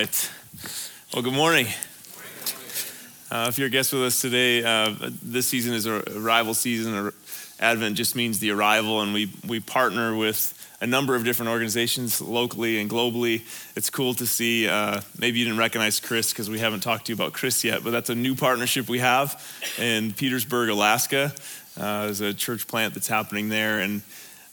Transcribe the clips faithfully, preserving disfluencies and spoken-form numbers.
Right. Well, good morning. Uh, if you're a guest with us today, uh, this season is a arrival season. Or Advent just means the arrival, and we we partner with a number of different organizations locally and globally. It's cool to see. Uh, maybe you didn't recognize Chris because we haven't talked to you about Chris yet, but that's a new partnership we have in Petersburg, Alaska. Uh, there's a church plant that's happening there, and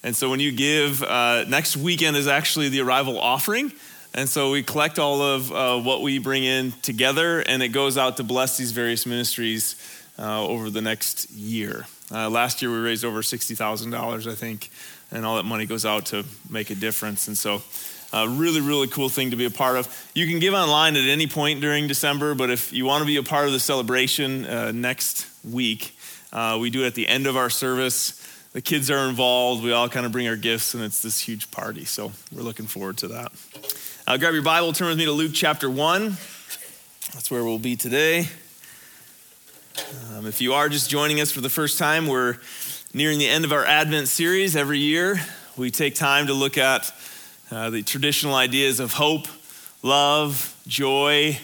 and so when you give, uh, next weekend is actually the arrival offering. And so we collect all of uh, what we bring in together, and it goes out to bless these various ministries uh, over the next year. Uh, last year, we raised over sixty thousand dollars, I think, and all that money goes out to make a difference. And so a uh, really, really cool thing to be a part of. You can give online at any point during December, but if you want to be a part of the celebration uh, next week, uh, we do it at the end of our service. The kids are involved. We all kind of bring our gifts, and it's this huge party. So we're looking forward to that. Uh, grab your Bible, turn with me to Luke chapter one. That's where we'll be today. Um, if you are just joining us for the first time, we're nearing the end of our Advent series. Every year, we take time to look at uh, the traditional ideas of hope, love, joy,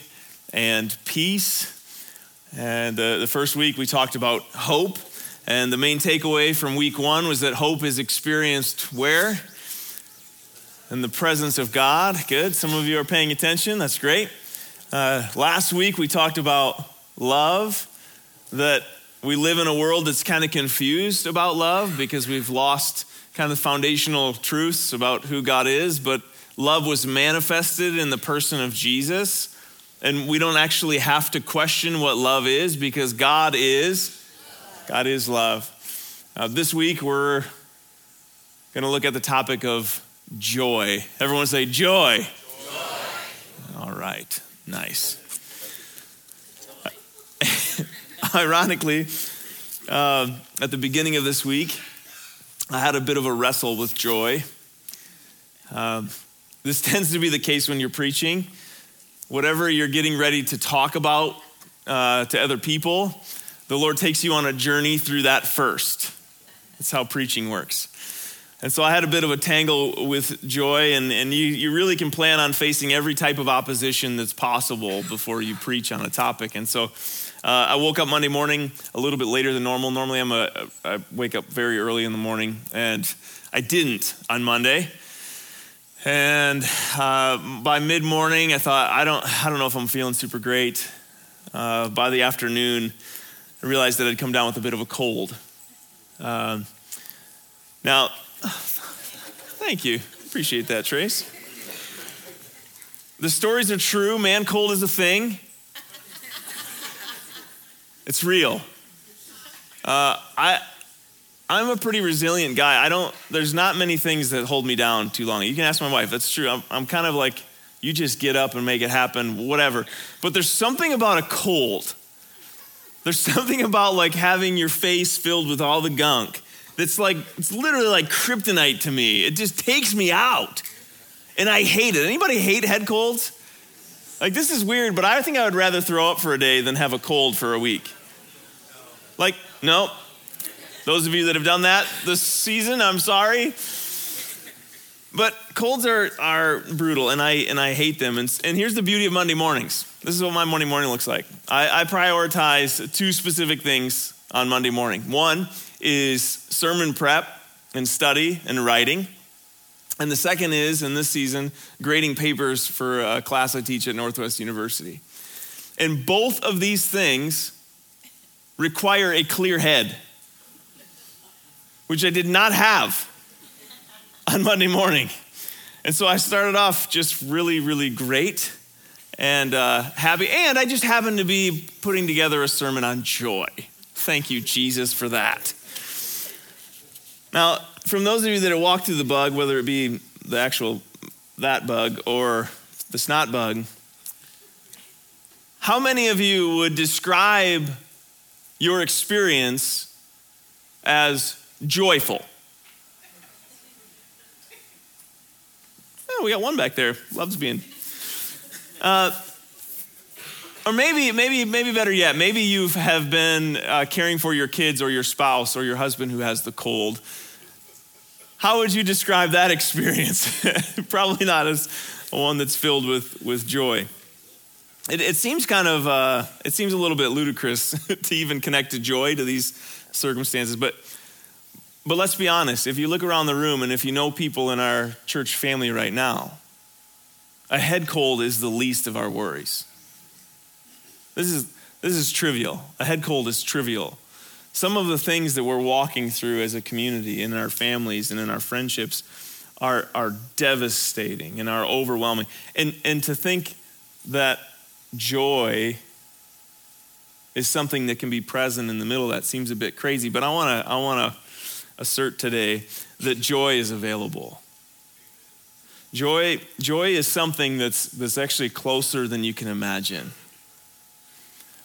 and peace. And uh, the first week, we talked about hope. And the main takeaway from week one was that hope is experienced where? In the presence of God. Good. Some of you are paying attention. That's great. Uh, last week, we talked about love, that we live in a world that's kind of confused about love because we've lost kind of foundational truths about who God is, but love was manifested in the person of Jesus, and we don't actually have to question what love is because God is, God is love. Uh, this week, we're going to look at the topic of joy. Everyone say joy. Joy. All right. Nice. Ironically, uh, at the beginning of this week, I had a bit of a wrestle with joy. Uh, this tends to be the case when you're preaching. Whatever you're getting ready to talk about uh, to other people, the Lord takes you on a journey through that first. That's how preaching works. And so I had a bit of a tangle with joy, and, and you, you really can plan on facing every type of opposition that's possible before you preach on a topic. And so uh, I woke up Monday morning a little bit later than normal. Normally I'm a, I wake up very early in the morning, and I didn't on Monday. And uh, by mid-morning, I thought, I don't, I don't know if I'm feeling super great. Uh, by the afternoon, I realized that I'd come down with a bit of a cold. Uh, now... Thank you. Appreciate that, Trace. The stories are true. Man cold is a thing. It's real. Uh, I, I'm a pretty resilient guy. I don't, there's not many things that hold me down too long. You can ask my wife. That's true. I'm, I'm kind of like, you just get up and make it happen, whatever. But there's something about a cold. There's something about like having your face filled with all the gunk. That's like, it's literally like kryptonite to me. It just takes me out. And I hate it. Anybody hate head colds? Like, this is weird, but I think I would rather throw up for a day than have a cold for a week. Like, no. Those of you that have done that this season, I'm sorry. But colds are, are brutal, and I and I hate them. And, and here's the beauty of Monday mornings. This is what my Monday morning looks like. I, I prioritize two specific things on Monday morning. One is sermon prep and study and writing. And the second is, in this season, grading papers for a class I teach at Northwest University. And both of these things require a clear head, which I did not have on Monday morning. And so I started off just really, really great and uh, happy. And I just happened to be putting together a sermon on joy. Thank you, Jesus, for that. Now, from those of you that have walked through the bug, whether it be the actual, that bug or the snot bug, how many of you would describe your experience as joyful? Oh, we got one back there. Loves being. Uh, or maybe, maybe, maybe better yet, maybe you have been uh, caring for your kids or your spouse or your husband who has the cold. How would you describe that experience? Probably not as one that's filled with with joy. It, it seems kind of, uh, it seems a little bit ludicrous to even connect to joy to these circumstances, but but let's be honest. If you look around the room and if you know people in our church family right now, a head cold is the least of our worries. This is this is trivial. A head cold is trivial. Some of the things that we're walking through as a community in our families and in our friendships are are devastating and are overwhelming. And and to think that joy is something that can be present in the middle, that seems a bit crazy. But I wanna I wanna assert today that joy is available. Joy joy is something that's that's actually closer than you can imagine.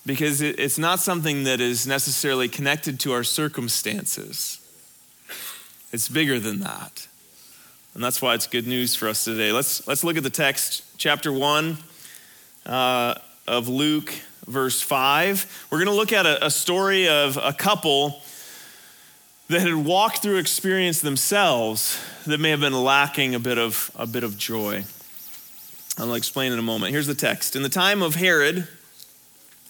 Because it's not something that is necessarily connected to our circumstances. It's bigger than that. And that's why it's good news for us today. Let's let's look at the text, chapter one uh, of Luke, verse five. We're going to look at a, a story of a couple that had walked through experience themselves that may have been lacking a bit of a bit of joy. I'll explain in a moment. Here's the text. In the time of Herod,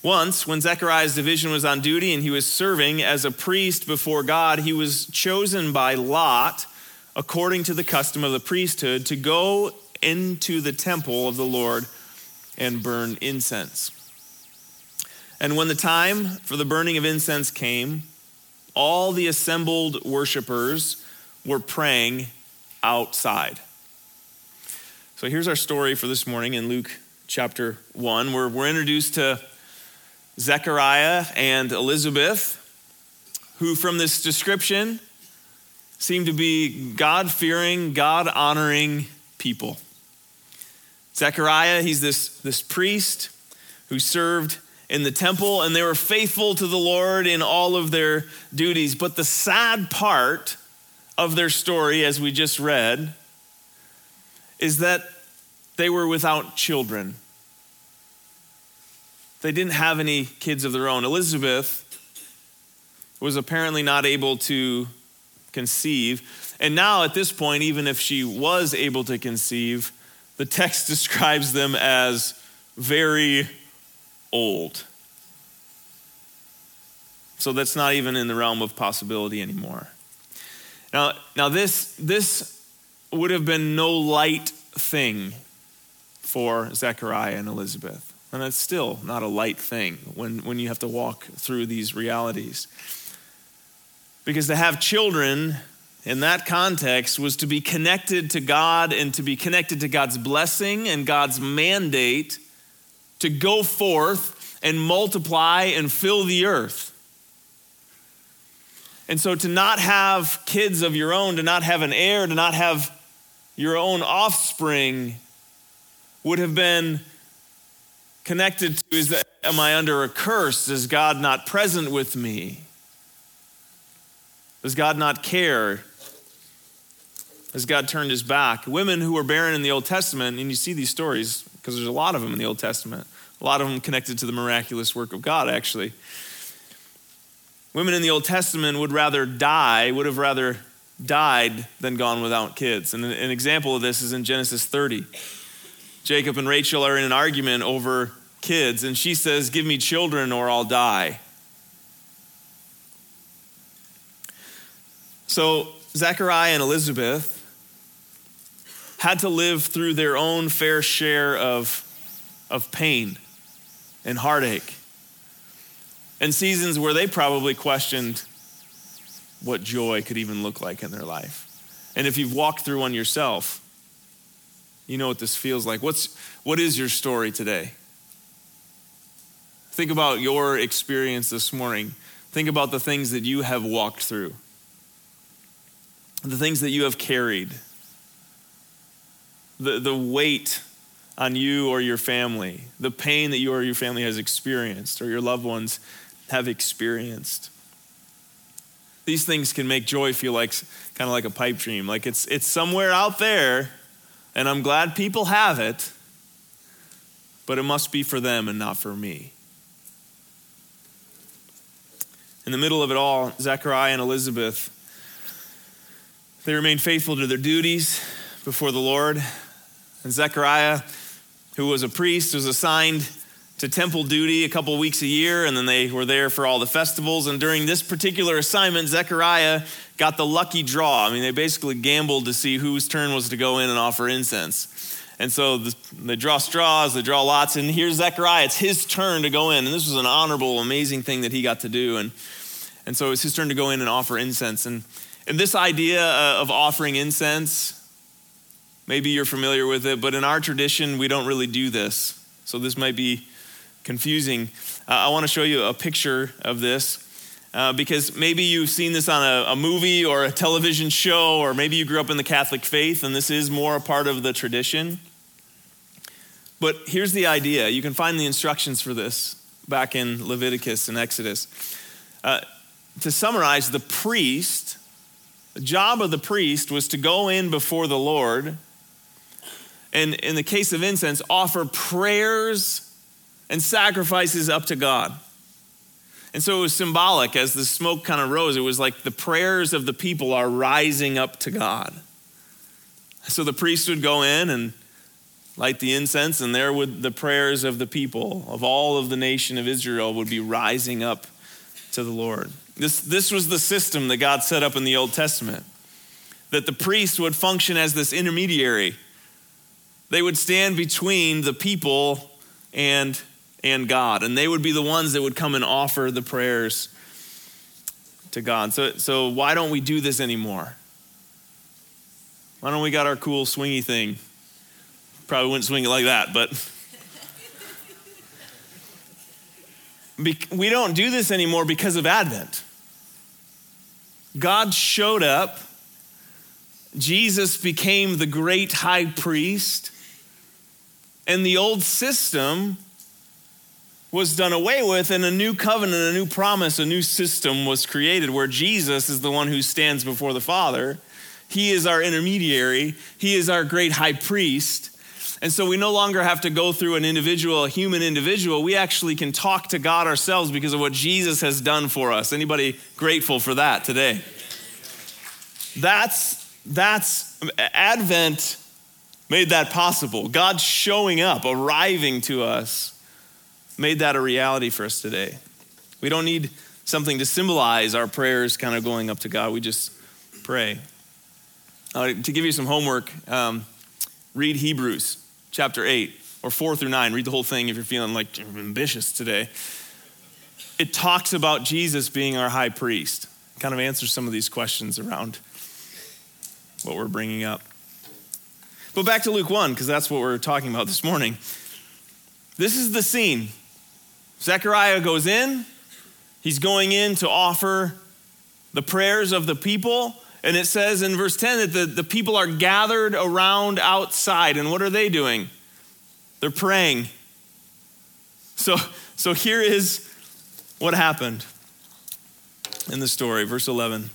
Once, when Zechariah's division was on duty and he was serving as a priest before God, he was chosen by lot, according to the custom of the priesthood, to go into the temple of the Lord and burn incense. And when the time for the burning of incense came, all the assembled worshipers were praying outside. So here's our story for this morning in Luke chapter one. We're, we're introduced to Zechariah and Elizabeth, who from this description seem to be God-fearing, God-honoring people. Zechariah, he's this, this priest who served in the temple, and they were faithful to the Lord in all of their duties. But the sad part of their story, as we just read, is that they were without children. They didn't have any kids of their own. Elizabeth was apparently not able to conceive. And now at this point, even if she was able to conceive, the text describes them as very old. So that's not even in the realm of possibility anymore. Now, now this, this would have been no light thing for Zechariah and Elizabeth. And it's still not a light thing when, when you have to walk through these realities. Because to have children in that context was to be connected to God and to be connected to God's blessing and God's mandate to go forth and multiply and fill the earth. And so to not have kids of your own, to not have an heir, to not have your own offspring would have been connected to is that, am I under a curse? Is God not present with me? Does God not care? Has God turned his back? Women who were barren in the Old Testament, and you see these stories because there's a lot of them in the Old Testament, a lot of them connected to the miraculous work of God, actually. Women in the Old Testament would rather die, would have rather died than gone without kids. And an example of this is in Genesis thirty. Jacob and Rachel are in an argument over kids, and she says, "Give me children or I'll die." So Zechariah and Elizabeth had to live through their own fair share of, of pain and heartache, and seasons where they probably questioned what joy could even look like in their life. And if you've walked through one yourself, you know what this feels like. What's, what is your story today? Think about your experience this morning. Think about the things that you have walked through, the things that you have carried, the, the weight on you or your family, the pain that you or your family has experienced or your loved ones have experienced. These things can make joy feel like kind of like a pipe dream. Like it's it's somewhere out there, and I'm glad people have it, but it must be for them and not for me. In the middle of it all, Zechariah and Elizabeth, they remained faithful to their duties before the Lord. And Zechariah, who was a priest, was assigned to temple duty a couple weeks a year, and then they were there for all the festivals. And during this particular assignment, Zechariah got the lucky draw. I mean, they basically gambled to see whose turn was to go in and offer incense. And so they draw straws, they draw lots, and here's Zechariah. It's his turn to go in. And this was an honorable, amazing thing that he got to do. And and so it was his turn to go in and offer incense. And, and this idea of offering incense, maybe you're familiar with it, but in our tradition, we don't really do this. So this might be confusing. Uh, I want to show you a picture of this uh, because maybe you've seen this on a, a movie or a television show, or maybe you grew up in the Catholic faith and this is more a part of the tradition. But here's the idea. You can find the instructions for this back in Leviticus and Exodus. Uh, to summarize, the priest, the job of the priest was to go in before the Lord and, in the case of incense, offer prayers and sacrifices up to God. And so it was symbolic. As the smoke kind of rose, it was like the prayers of the people are rising up to God. So the priest would go in and light the incense, and there would the prayers of the people of all of the nation of Israel would be rising up to the Lord. This, this was the system that God set up in the Old Testament, that the priest would function as this intermediary. They would stand between the people and, and God, and they would be the ones that would come and offer the prayers to God. So, so why don't we do this anymore? Why don't we got our cool swingy thing? Probably wouldn't swing it like that, but... We don't do this anymore because of Advent. God showed up. Jesus became the great high priest. And the old system was done away with, and a new covenant, a new promise, a new system was created where Jesus is the one who stands before the Father. He is our intermediary. He is our great high priest. And so we no longer have to go through an individual, a human individual. We actually can talk to God ourselves because of what Jesus has done for us. Anybody grateful for that today? That's, that's, Advent made that possible. God showing up, arriving to us, made that a reality for us today. We don't need something to symbolize our prayers kind of going up to God. We just pray. Uh, to give you some homework, um, read Hebrews chapter eight, or four through nine. Read the whole thing if you're feeling like ambitious today. It talks about Jesus being our high priest. It kind of answers some of these questions around what we're bringing up. But back to Luke one, because that's what we're talking about this morning. This is the scene. Zechariah goes in. He's going in to offer the prayers of the people. And it says in verse ten that the, the people are gathered around outside. And what are they doing? They're praying. So, so here is what happened in the story, verse eleven.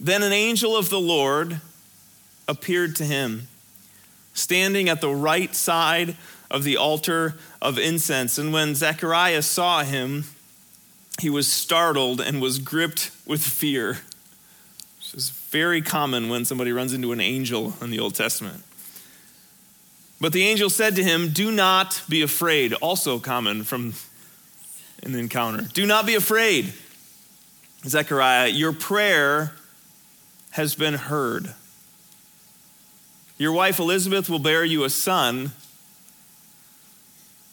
Then an angel of the Lord appeared to him, standing at the right side of the altar of incense. And when Zechariah saw him, he was startled and was gripped with fear. It's very common when somebody runs into an angel in the Old Testament. But the angel said to him, "Do not be afraid." Also common from an encounter. "Do not be afraid, Zechariah. Your prayer has been heard. Your wife Elizabeth will bear you a son,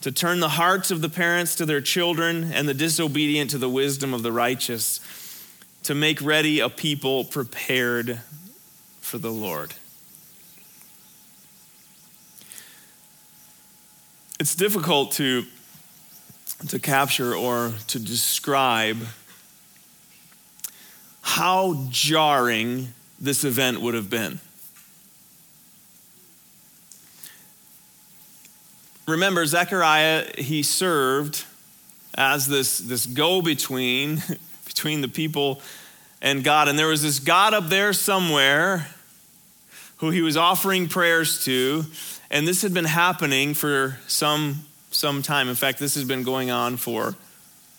to turn the hearts of the parents to their children and the disobedient to the wisdom of the righteous, to make ready a people prepared for the Lord. It's difficult to, to capture or to describe how jarring this event would have been. Remember, Zechariah, he served as this, this go-between between the people and God. And there was this God up there somewhere who he was offering prayers to. And this had been happening for some, some time. In fact, this has been going on for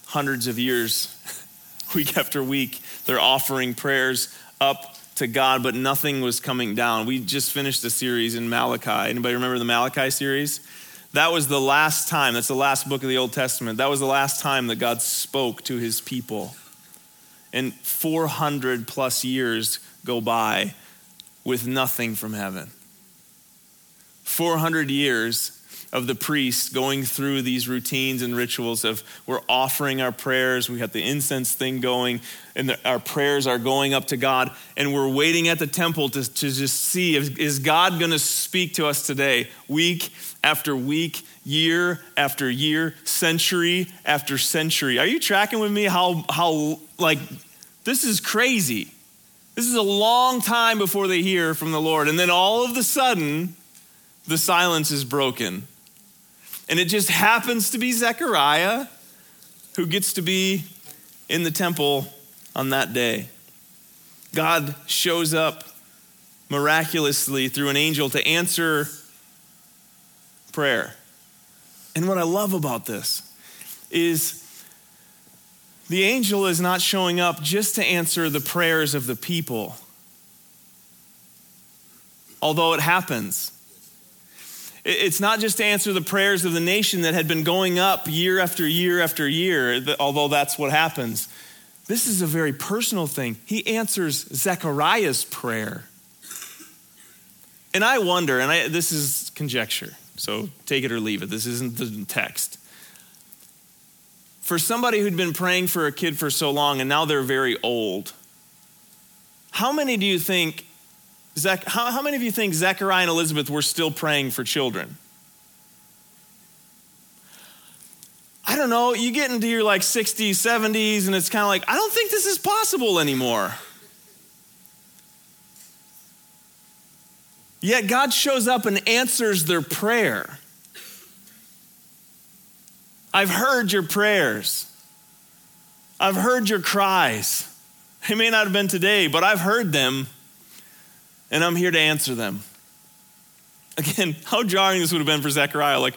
hundreds of years. Week after week, they're offering prayers up to God, but nothing was coming down. We just finished a series in Malachi. Anybody remember the Malachi series? That was the last time. That's the last book of the Old Testament. That was the last time that God spoke to his people. And four hundred plus years go by with nothing from heaven. four hundred years of the priests going through these routines and rituals of we're offering our prayers, we got the incense thing going, and the, our prayers are going up to God, and we're waiting at the temple to, to just see, if, is God going to speak to us today? Week after week, year after year, century after century. Are you tracking with me how, how like, this is crazy. This is a long time before they hear from the Lord, and then all of a sudden, the silence is broken. And it just happens to be Zechariah who gets to be in the temple on that day. God shows up miraculously through an angel to answer prayer. And what I love about this is the angel is not showing up just to answer the prayers of the people, although it happens. It's not just to answer the prayers of the nation that had been going up year after year after year, although that's what happens. This is a very personal thing. He answers Zechariah's prayer. And I wonder, and I, this is conjecture, so take it or leave it. This isn't the text. For somebody who'd been praying for a kid for so long and now they're very old, how many do you think Zach, how, how many of you think Zechariah and Elizabeth were still praying for children? I don't know. You get into your like sixties, seventies, and it's kind of like, I don't think this is possible anymore. Yet God shows up and answers their prayer. I've heard your prayers. I've heard your cries. They may not have been today, but I've heard them. And I'm here to answer them. Again, how jarring this would have been for Zechariah. Like,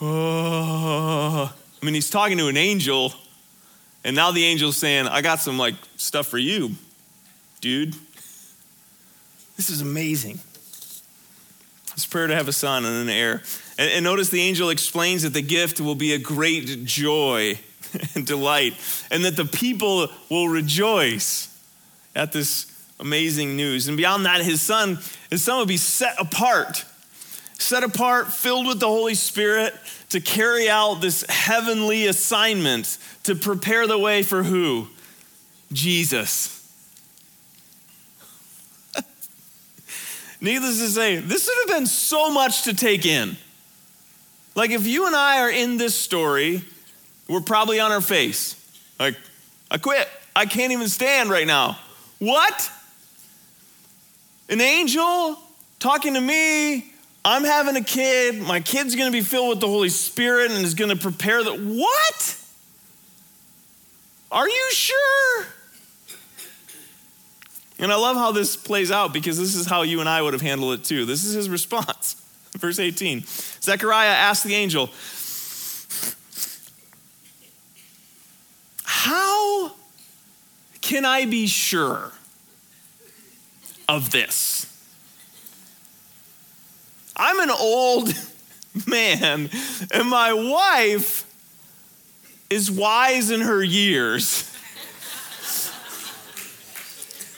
oh. I mean, he's talking to an angel, and now the angel's saying, I got some, like, stuff for you, dude. This is amazing. It's prayer to have a son and an heir. And, and notice the angel explains that the gift will be a great joy and delight, and that the people will rejoice at this amazing news. And beyond that, his son, his son would be set apart, set apart, filled with the Holy Spirit to carry out this heavenly assignment to prepare the way for who? Jesus. Needless to say, this would have been so much to take in. Like if you and I are in this story, we're probably on our face. Like, I quit. I can't even stand right now. What? An angel talking to me, I'm having a kid, my kid's going to be filled with the Holy Spirit and is going to prepare the, what? Are you sure? And I love how this plays out because this is how you and I would have handled it too. This is his response. Verse eighteen, Zechariah asked the angel, how can I be sure of this? I'm an old man, and my wife is wise in her years.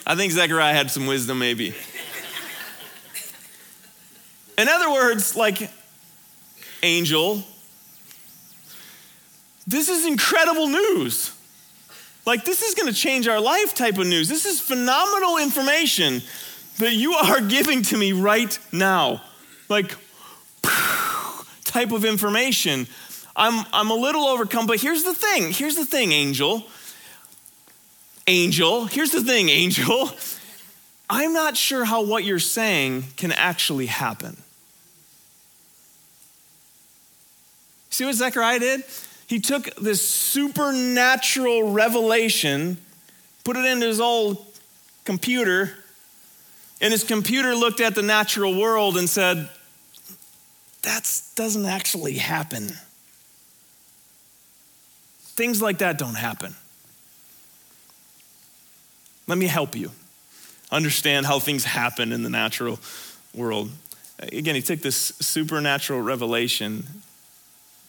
I think Zechariah had some wisdom maybe. In other words, like, angel, this is incredible news. Like, this is going to change our life type of news. This is phenomenal information that you are giving to me right now. Like, type of information. I'm I'm a little overcome, but here's the thing. Here's the thing, angel. Angel, here's the thing, angel. I'm not sure how what you're saying can actually happen. See what Zechariah did? He took this supernatural revelation, put it into his old computer, and his computer looked at the natural world and said, that doesn't actually happen. Things like that don't happen. Let me help you understand how things happen in the natural world. Again, he took this supernatural revelation,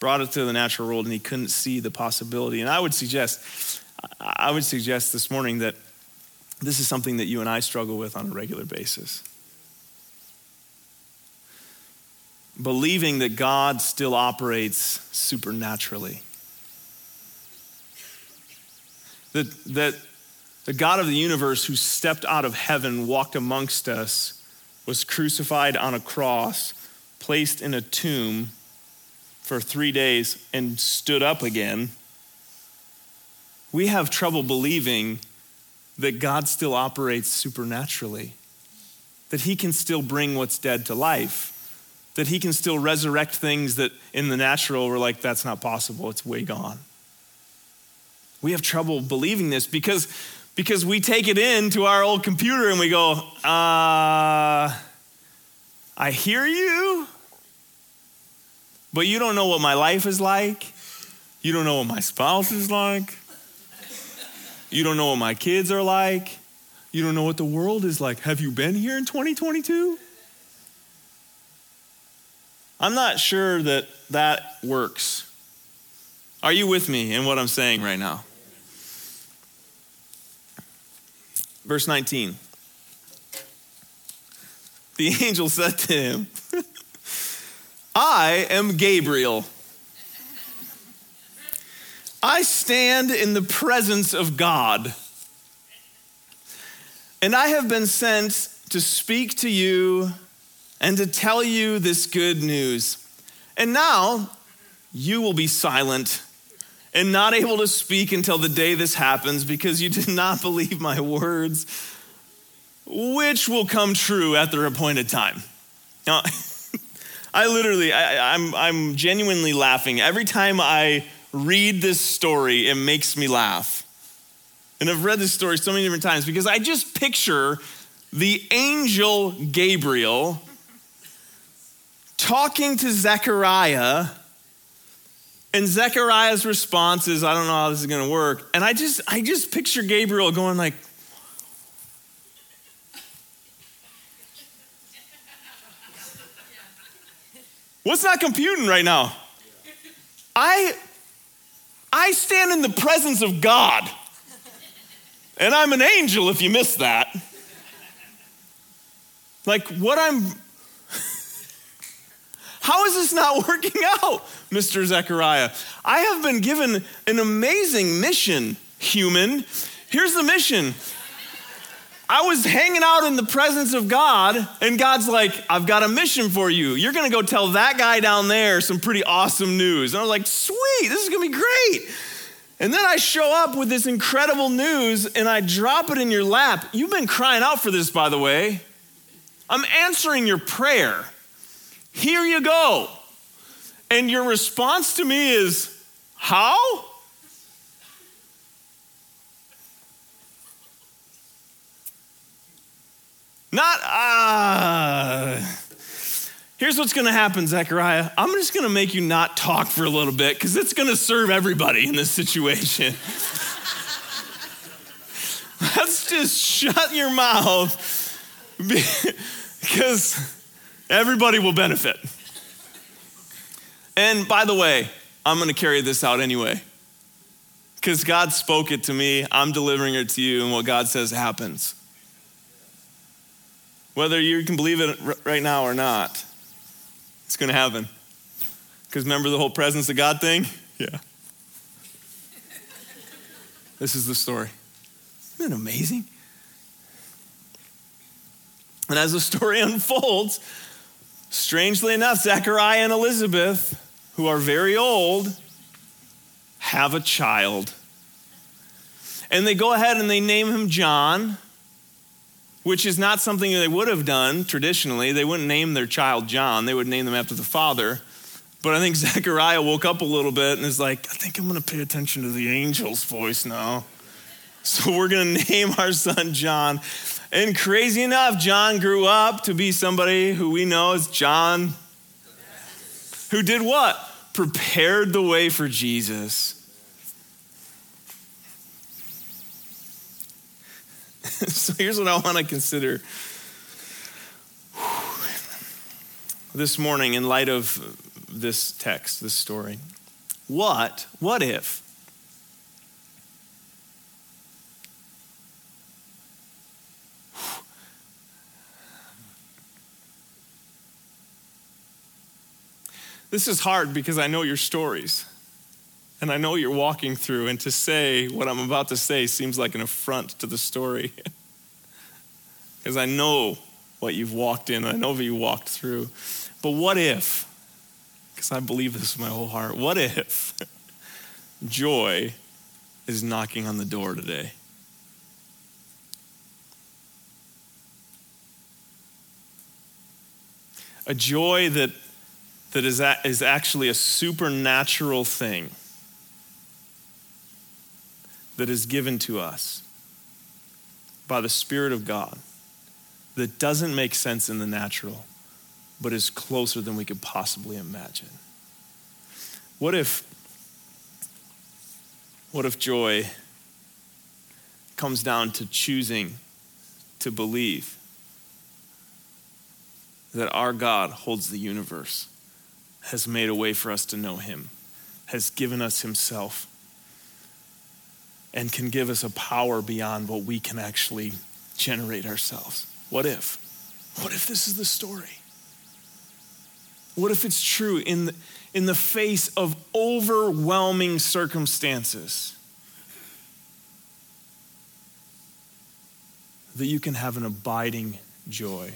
brought it to the natural world, and he couldn't see the possibility. And I would suggest, I would suggest this morning that this is something that you and I struggle with on a regular basis. Believing that God still operates supernaturally. That, that the God of the universe who stepped out of heaven, walked amongst us, was crucified on a cross, placed in a tomb for three days, and stood up again. We have trouble believing that God still operates supernaturally, that he can still bring what's dead to life, that he can still resurrect things that in the natural we're like, that's not possible, it's way gone. We have trouble believing this because, because we take it into our old computer and we go, uh, I hear you, but you don't know what my life is like. You don't know what my spouse is like. You don't know what my kids are like. You don't know what the world is like. Have you been here in twenty twenty-two? I'm not sure that that works. Are you with me in what I'm saying right now? Verse nineteen. The angel said to him, I am Gabriel. I stand in the presence of God, and I have been sent to speak to you and to tell you this good news. And now you will be silent and not able to speak until the day this happens, because you did not believe my words, which will come true at their appointed time. Now, I literally, I, I'm, I'm genuinely laughing. Every time I read this story, it makes me laugh. And I've read this story so many different times because I just picture the angel Gabriel talking to Zechariah, and Zechariah's response is, I don't know how this is going to work. And I just I just picture Gabriel going like, what's not computing right now? I, I stand in the presence of God. And I'm an angel if you missed that. Like, what I'm... How is this not working out, Mister Zechariah? I have been given an amazing mission, human. Here's the mission. I was hanging out in the presence of God, and God's like, I've got a mission for you. You're going to go tell that guy down there some pretty awesome news. And I was like, sweet, this is going to be great. And then I show up with this incredible news, and I drop it in your lap. You've been crying out for this, by the way. I'm answering your prayer. Here you go. And your response to me is, how? Not, ah. Uh. Here's what's going to happen, Zechariah. I'm just going to make you not talk for a little bit because it's going to serve everybody in this situation. Let's just shut your mouth because... everybody will benefit. And by the way, I'm going to carry this out anyway, because God spoke it to me. I'm delivering it to you, and what God says happens. Whether you can believe it right now or not, it's going to happen. Because remember the whole presence of God thing? Yeah. This is the story. Isn't it amazing? And as the story unfolds, strangely enough, Zechariah and Elizabeth, who are very old, have a child. And they go ahead and they name him John, which is not something they would have done traditionally. They wouldn't name their child John. They would name them after the father. But I think Zechariah woke up a little bit and is like, I think I'm going to pay attention to the angel's voice now. So we're going to name our son John. And crazy enough, John grew up to be somebody who we know as John, who did what? Prepared the way for Jesus. So here's what I want to consider this morning in light of this text, this story. What, what if? This is hard because I know your stories and I know you're walking through, and to say what I'm about to say seems like an affront to the story because I know what you've walked in. I know what you walked through. But what if, because I believe this with my whole heart, what if joy is knocking on the door today? A joy that that is a, is actually a supernatural thing that is given to us by the Spirit of God that doesn't make sense in the natural, but is closer than we could possibly imagine. What if, what if joy comes down to choosing to believe that our God holds the universe, has made a way for us to know him, has given us himself, and can give us a power beyond what we can actually generate ourselves. What if? What if this is the story? What if it's true in the, in the face of overwhelming circumstances that you can have an abiding joy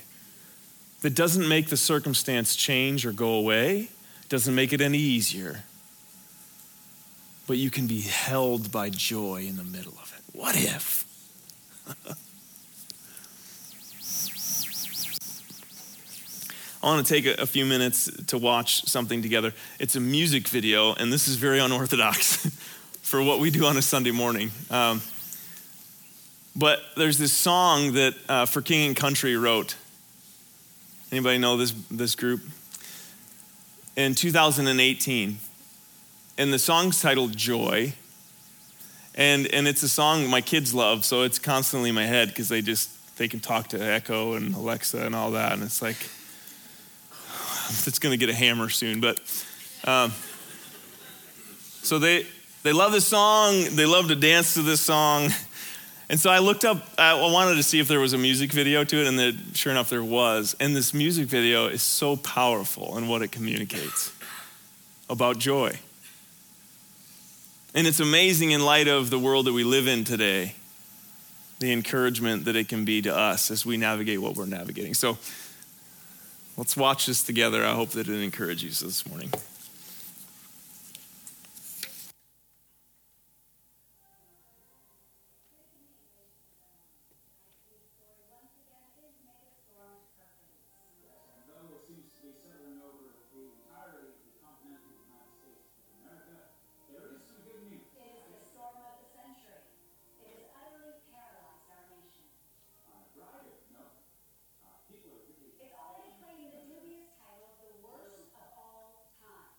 that doesn't make the circumstance change or go away, doesn't make it any easier, but you can be held by joy in the middle of it. What if? I want to take a, a few minutes to watch something together. It's a music video, and this is very unorthodox for what we do on a Sunday morning. Um, but there's this song that uh, For King and Country wrote. Anybody know this this group? In two thousand eighteen. And the song's titled Joy. And and it's a song my kids love, so it's constantly in my head because they just, they can talk to Echo and Alexa and all that. And it's like, it's going to get a hammer soon. But um, so they they love this song. They love to dance to this song. And so I looked up, I wanted to see if there was a music video to it, and then sure enough there was. And this music video is so powerful in what it communicates about joy. And it's amazing in light of the world that we live in today, the encouragement that it can be to us as we navigate what we're navigating. So let's watch this together. I hope that it encourages you this morning. It's already claiming the dubious title of the worst of all time.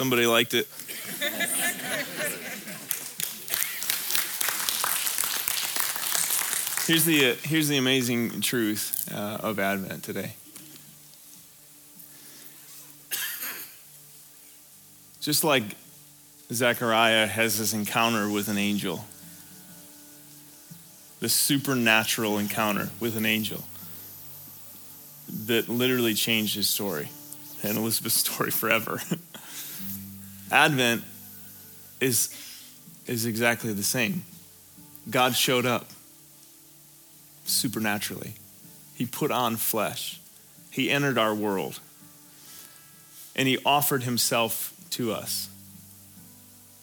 Somebody liked it. Here's the, uh, here's the amazing truth uh, of Advent today. Just like Zechariah has this encounter with an angel, this supernatural encounter with an angel that literally changed his story and Elizabeth's story forever. Advent is, is exactly the same. God showed up supernaturally. He put on flesh. He entered our world. And he offered himself to us.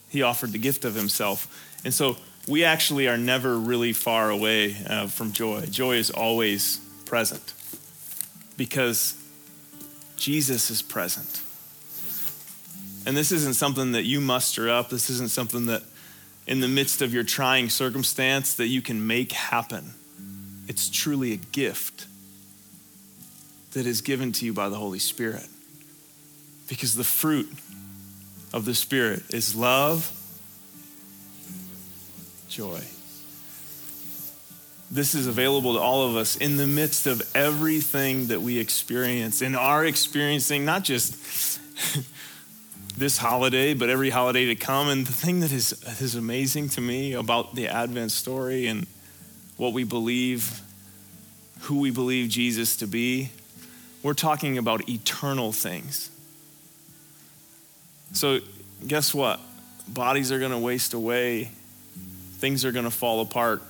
He offered the gift of himself. And so we actually are never really far away uh, from joy. Joy is always present because Jesus is present. And this isn't something that you muster up. This isn't something that in the midst of your trying circumstance that you can make happen. It's truly a gift that is given to you by the Holy Spirit, because the fruit of the Spirit is love, joy. This is available to all of us in the midst of everything that we experience and are experiencing, not just this holiday, but every holiday to come. And the thing that is, is amazing to me about the Advent story and what we believe, who we believe Jesus to be, we're talking about eternal things. So guess what? Bodies are going to waste away. Things are going to fall apart.